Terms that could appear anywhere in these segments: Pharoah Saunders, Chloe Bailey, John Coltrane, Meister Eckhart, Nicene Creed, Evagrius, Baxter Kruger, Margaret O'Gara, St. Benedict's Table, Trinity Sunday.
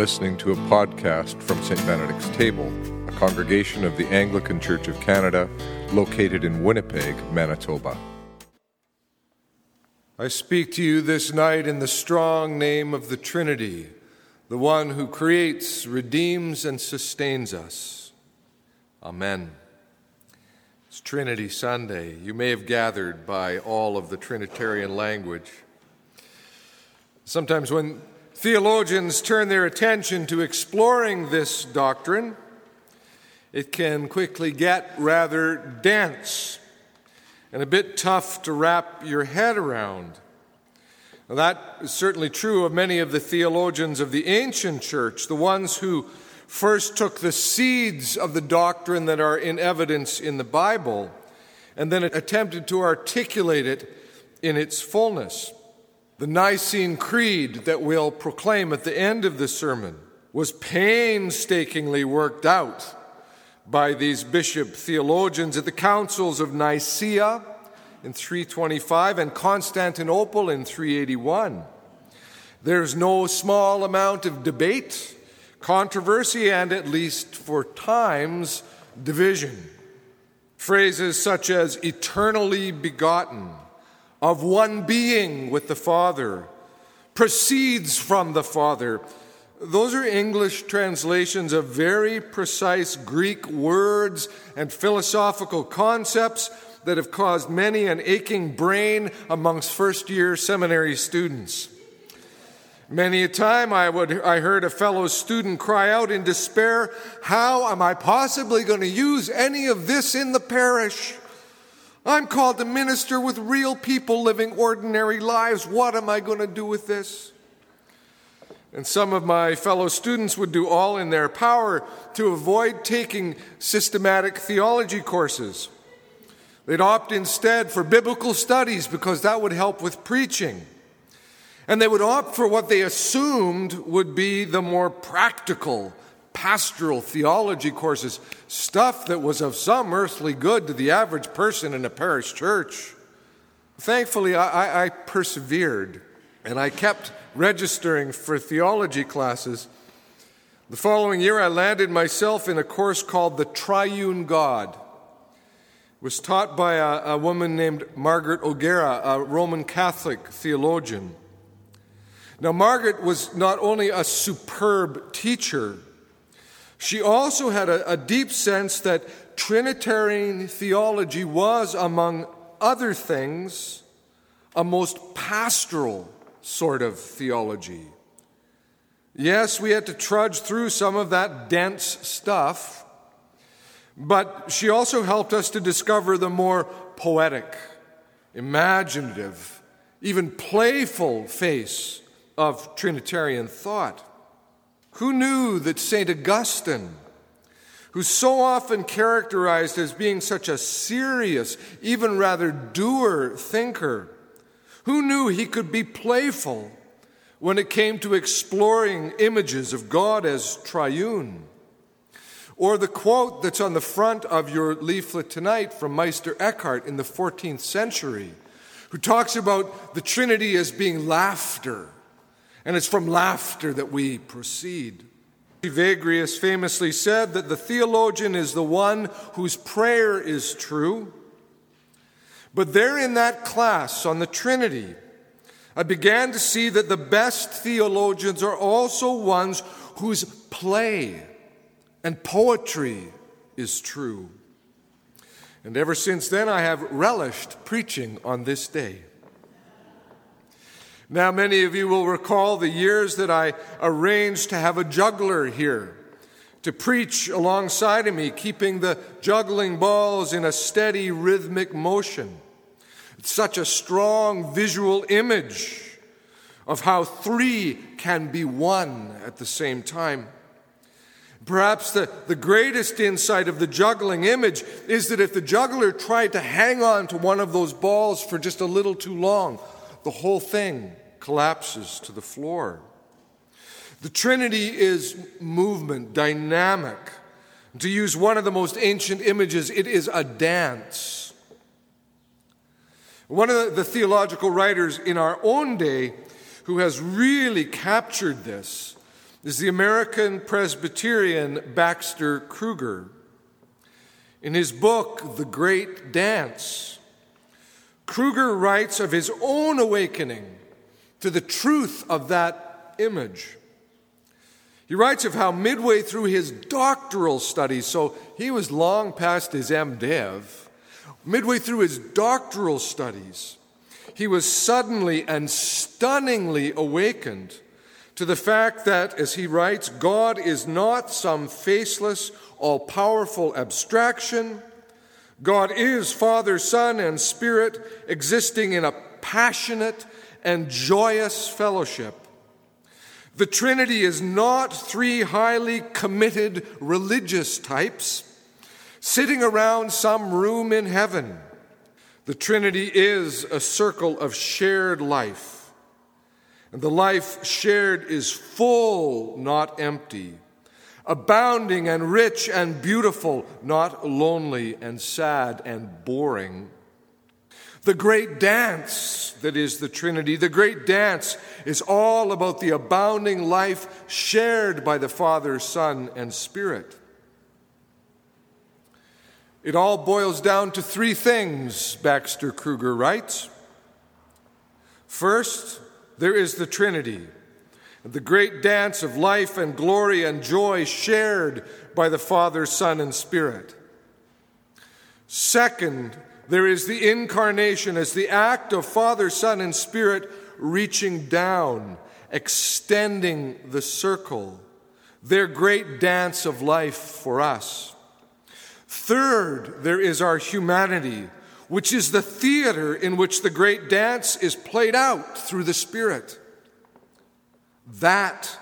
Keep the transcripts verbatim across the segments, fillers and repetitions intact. listening to a podcast from Saint Benedict's Table, a congregation of the Anglican Church of Canada located in Winnipeg, Manitoba. I speak to you this night in the strong name of the Trinity, the one who creates, redeems, and sustains us. Amen. It's Trinity Sunday. You may have gathered by all of the Trinitarian language. Sometimes when theologians turn their attention to exploring this doctrine, it can quickly get rather dense and a bit tough to wrap your head around. Now, that is certainly true of many of the theologians of the ancient church, the ones who first took the seeds of the doctrine that are in evidence in the Bible and then attempted to articulate it in its fullness. The Nicene Creed that we'll proclaim at the end of the sermon was painstakingly worked out by these bishop theologians at the councils of Nicaea in three twenty-five and Constantinople in three eighty-one. There's no small amount of debate, controversy, and at least for times, division. Phrases such as eternally begotten, of one being with the Father, proceeds from the Father. Those are English translations of very precise Greek words and philosophical concepts that have caused many an aching brain amongst first-year seminary students. Many a time I would I heard a fellow student cry out in despair, "How am I possibly going to use any of this in the parish? I'm called to minister with real people living ordinary lives. What am I going to do with this?" And some of my fellow students would do all in their power to avoid taking systematic theology courses. They'd opt instead for biblical studies because that would help with preaching. And they would opt for what they assumed would be the more practical pastoral theology courses, stuff that was of some earthly good to the average person in a parish church. Thankfully, I, I persevered, and I kept registering for theology classes. The following year, I landed myself in a course called The Triune God. It was taught by a, a woman named Margaret O'Gara, a Roman Catholic theologian. Now, Margaret was not only a superb teacher, she also had a, a deep sense that Trinitarian theology was, among other things, a most pastoral sort of theology. Yes, we had to trudge through some of that dense stuff, but she also helped us to discover the more poetic, imaginative, even playful face of Trinitarian thought. Who knew that Saint Augustine, who's so often characterized as being such a serious, even rather dour thinker, who knew he could be playful when it came to exploring images of God as triune? Or the quote that's on the front of your leaflet tonight from Meister Eckhart in the fourteenth century, who talks about the Trinity as being laughter. And it's from laughter that we proceed. Evagrius famously said that the theologian is the one whose prayer is true. But there in that class on the Trinity, I began to see that the best theologians are also ones whose play and poetry is true. And ever since then, I have relished preaching on this day. Now, many of you will recall the years that I arranged to have a juggler here to preach alongside of me, keeping the juggling balls in a steady rhythmic motion. It's such a strong visual image of how three can be one at the same time. Perhaps the, the greatest insight of the juggling image is that if the juggler tried to hang on to one of those balls for just a little too long, the whole thing collapses to the floor. The Trinity is movement, dynamic. To use one of the most ancient images, it is a dance. One of the theological writers in our own day who has really captured this is the American Presbyterian Baxter Kruger. In his book, The Great Dance, Kruger writes of his own awakening to the truth of that image. He writes of how midway through his doctoral studies, so he was long past his MDiv, midway through his doctoral studies, he was suddenly and stunningly awakened to the fact that, as he writes, God is not some faceless, all-powerful abstraction. God is Father, Son, and Spirit, existing in a passionate and joyous fellowship. The Trinity is not three highly committed religious types sitting around some room in heaven. The Trinity is a circle of shared life, and the life shared is full, not empty, abounding and rich and beautiful, not lonely and sad and boring. The great dance that is the Trinity, the great dance is all about the abounding life shared by the Father, Son, and Spirit. It all boils down to three things, Baxter Kruger writes. First, there is the Trinity, the great dance of life and glory and joy shared by the Father, Son, and Spirit. Second, there is the incarnation as the act of Father, Son, and Spirit reaching down, extending the circle, their great dance of life for us. Third, there is our humanity, which is the theater in which the great dance is played out through the Spirit. That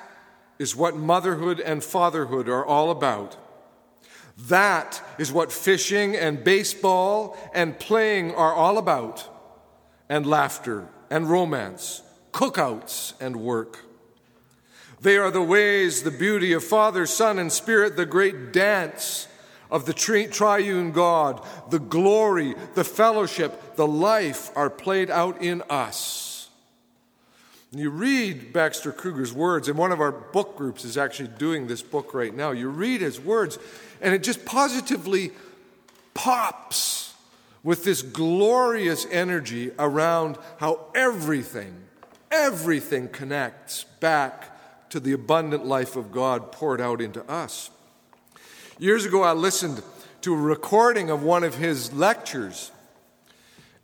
is what motherhood and fatherhood are all about. That is what fishing and baseball and playing are all about, and laughter and romance, cookouts and work. They are the ways, the beauty of Father, Son, and Spirit, the great dance of the tri- triune God, the glory, the fellowship, the life are played out in us. And you read Baxter Kruger's words, and one of our book groups is actually doing this book right now. You read his words, and it just positively pops with this glorious energy around how everything, everything connects back to the abundant life of God poured out into us. Years ago, I listened to a recording of one of his lectures,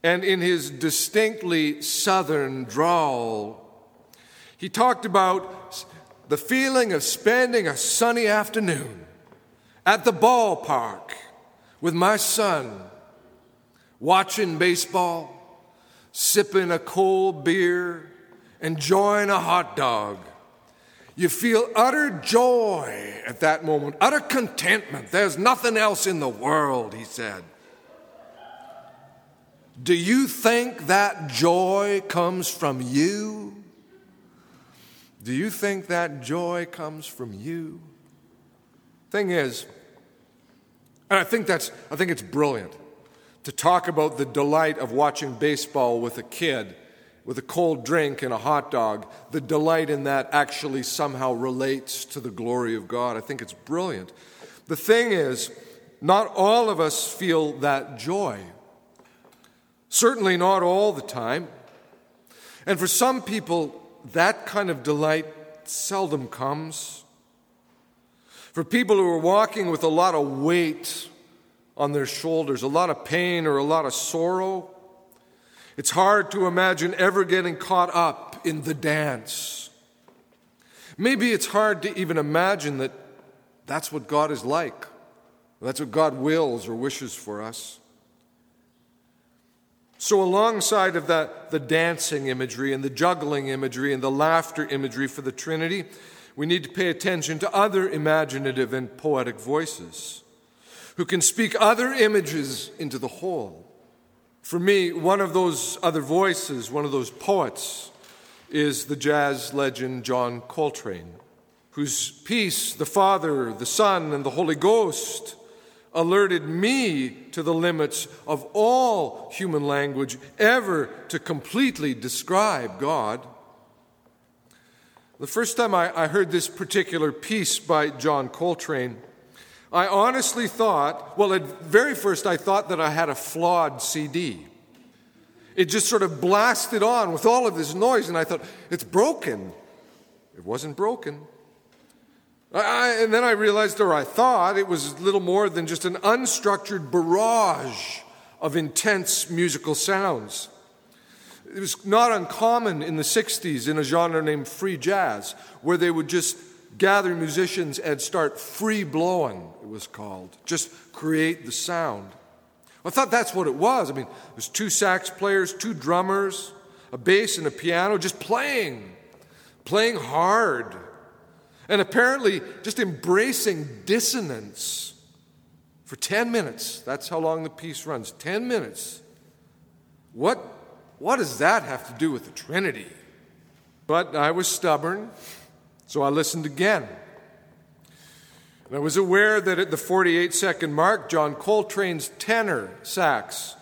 and in his distinctly Southern drawl, he talked about the feeling of spending a sunny afternoon at the ballpark with my son, watching baseball, sipping a cold beer, enjoying a hot dog. You feel utter joy at that moment, utter contentment. There's nothing else in the world, he said. Do you think that joy comes from you? Do you think that joy comes from you? Thing is, and I think that's I think it's brilliant to talk about the delight of watching baseball with a kid, with a cold drink and a hot dog. The delight in that actually somehow relates to the glory of God. I think it's brilliant. The thing is, not all of us feel that joy. Certainly not all the time. And for some people, that kind of delight seldom comes. For people who are walking with a lot of weight on their shoulders, a lot of pain or a lot of sorrow, it's hard to imagine ever getting caught up in the dance. Maybe it's hard to even imagine that that's what God is like. That's what God wills or wishes for us. So alongside of that, the dancing imagery and the juggling imagery and the laughter imagery for the Trinity, we need to pay attention to other imaginative and poetic voices who can speak other images into the whole. For me, one of those other voices, one of those poets, is the jazz legend John Coltrane, whose piece, The Father, the Son, and the Holy Ghost, alerted me to the limits of all human language ever to completely describe God. The first time I, I heard this particular piece by John Coltrane, I honestly thought, well, at very first I thought that I had a flawed C D. It just sort of blasted on with all of this noise, and I thought, it's broken. It wasn't broken. I, and then I realized, or I thought, it was little more than just an unstructured barrage of intense musical sounds. It was not uncommon in the sixties in a genre named free jazz, where they would just gather musicians and start free blowing, it was called, just create the sound. I thought that's what it was. I mean, there's two sax players, two drummers, a bass and a piano, just playing, playing hard. And apparently just embracing dissonance for ten minutes. That's how long the piece runs, ten minutes. What, what does that have to do with the Trinity? But I was stubborn, so I listened again. And I was aware that at the forty-eight second mark, John Coltrane's tenor sax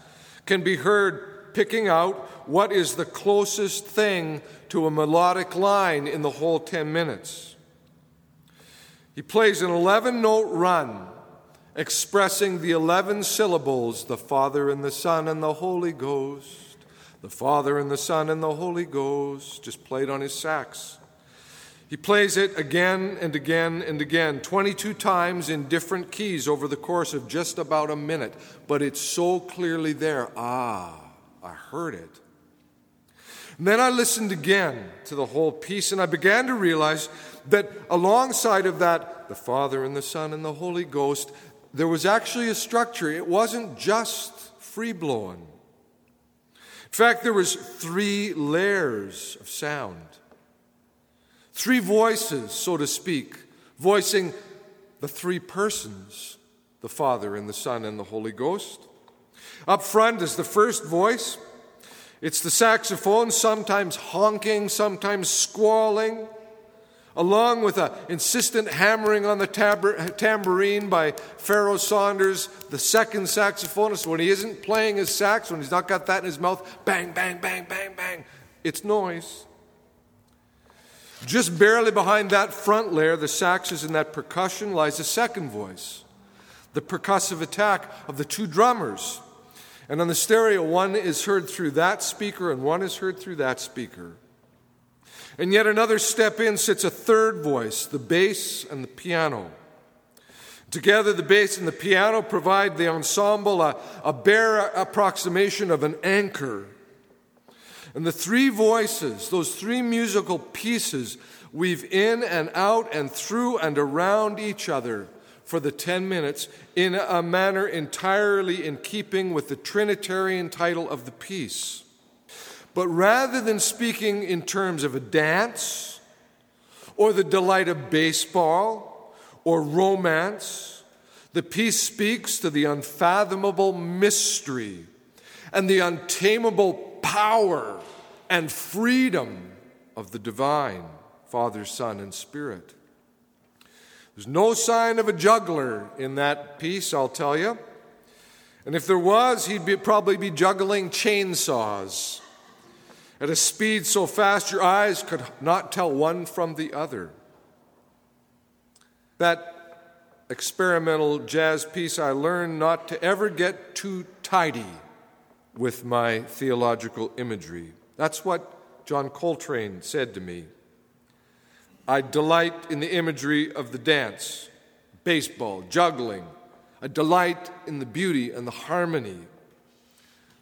can be heard picking out what is the closest thing to a melodic line in the whole ten minutes. He plays an eleven-note run expressing the eleven syllables, the Father and the Son and the Holy Ghost, the Father and the Son and the Holy Ghost, just played on his sax. He plays it again and again and again, twenty-two times in different keys over the course of just about a minute, but it's so clearly there. Ah, I heard it. And then I listened again to the whole piece, and I began to realize that alongside of that, the Father and the Son and the Holy Ghost, there was actually a structure. It wasn't just free-blowing. In fact, there was three layers of sound. Three voices, so to speak, voicing the three persons, the Father and the Son and the Holy Ghost. Up front is the first voice. It's the saxophone, sometimes honking, sometimes squalling, along with an insistent hammering on the tab- tambourine by Pharoah Saunders, the second saxophonist. When he isn't playing his sax, when he's not got that in his mouth, bang, bang, bang, bang, bang, it's noise. Just barely behind that front layer, the saxes and that percussion, lies a second voice, the percussive attack of the two drummers. And on the stereo, one is heard through that speaker and one is heard through that speaker. And yet another step in sits a third voice, the bass and the piano. Together, the bass and the piano provide the ensemble a, a bare approximation of an anchor. And the three voices, those three musical pieces, weave in and out and through and around each other for the ten minutes in a manner entirely in keeping with the Trinitarian title of the piece. But rather than speaking in terms of a dance or the delight of baseball or romance, the piece speaks to the unfathomable mystery and the untamable power and freedom of the divine, Father, Son, and Spirit. There's no sign of a juggler in that piece, I'll tell you. And if there was, he'd be, probably be juggling chainsaws at a speed so fast your eyes could not tell one from the other. That experimental jazz piece, I learned not to ever get too tidy with my theological imagery. That's what John Coltrane said to me. I delight in the imagery of the dance, baseball, juggling. I delight in the beauty and the harmony.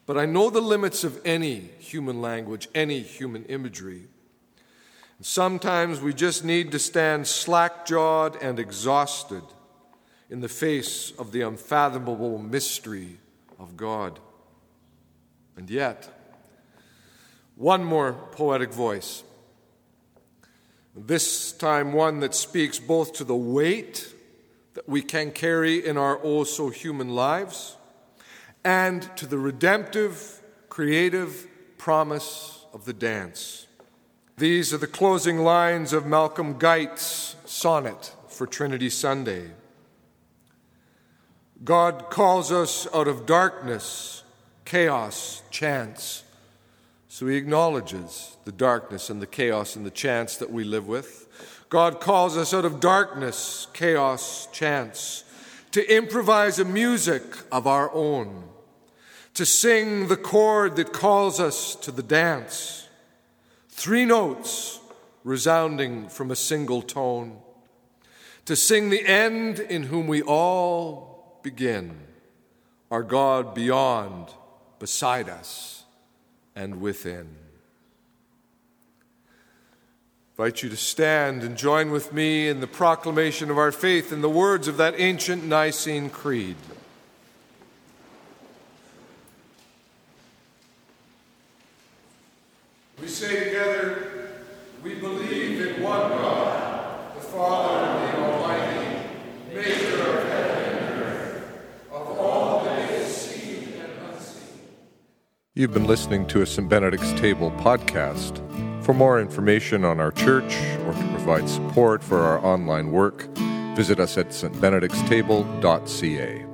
But I know the limits of any human language, any human imagery. And sometimes we just need to stand slack-jawed and exhausted in the face of the unfathomable mystery of God. And yet, one more poetic voice. This time one that speaks both to the weight that we can carry in our oh-so-human lives and to the redemptive, creative promise of the dance. These are the closing lines of Malcolm Guyt's sonnet for Trinity Sunday. God calls us out of darkness, chaos, chance, So he acknowledges the darkness and the chaos and the chance that we live with. God calls us out of darkness, chaos, chance, to improvise a music of our own, to sing the chord that calls us to the dance, three notes resounding from a single tone, to sing the end in whom we all begin, our God beyond, beside us, and within. I invite you to stand and join with me in the proclamation of our faith in the words of that ancient Nicene Creed. We say together, we believe in one God, the Father and the Almighty, maker of heaven and earth, of all that is seen and unseen. You've been listening to a Saint Benedict's Table podcast. For more information on our church or to provide support for our online work, visit us at s t benedicts table dot c a.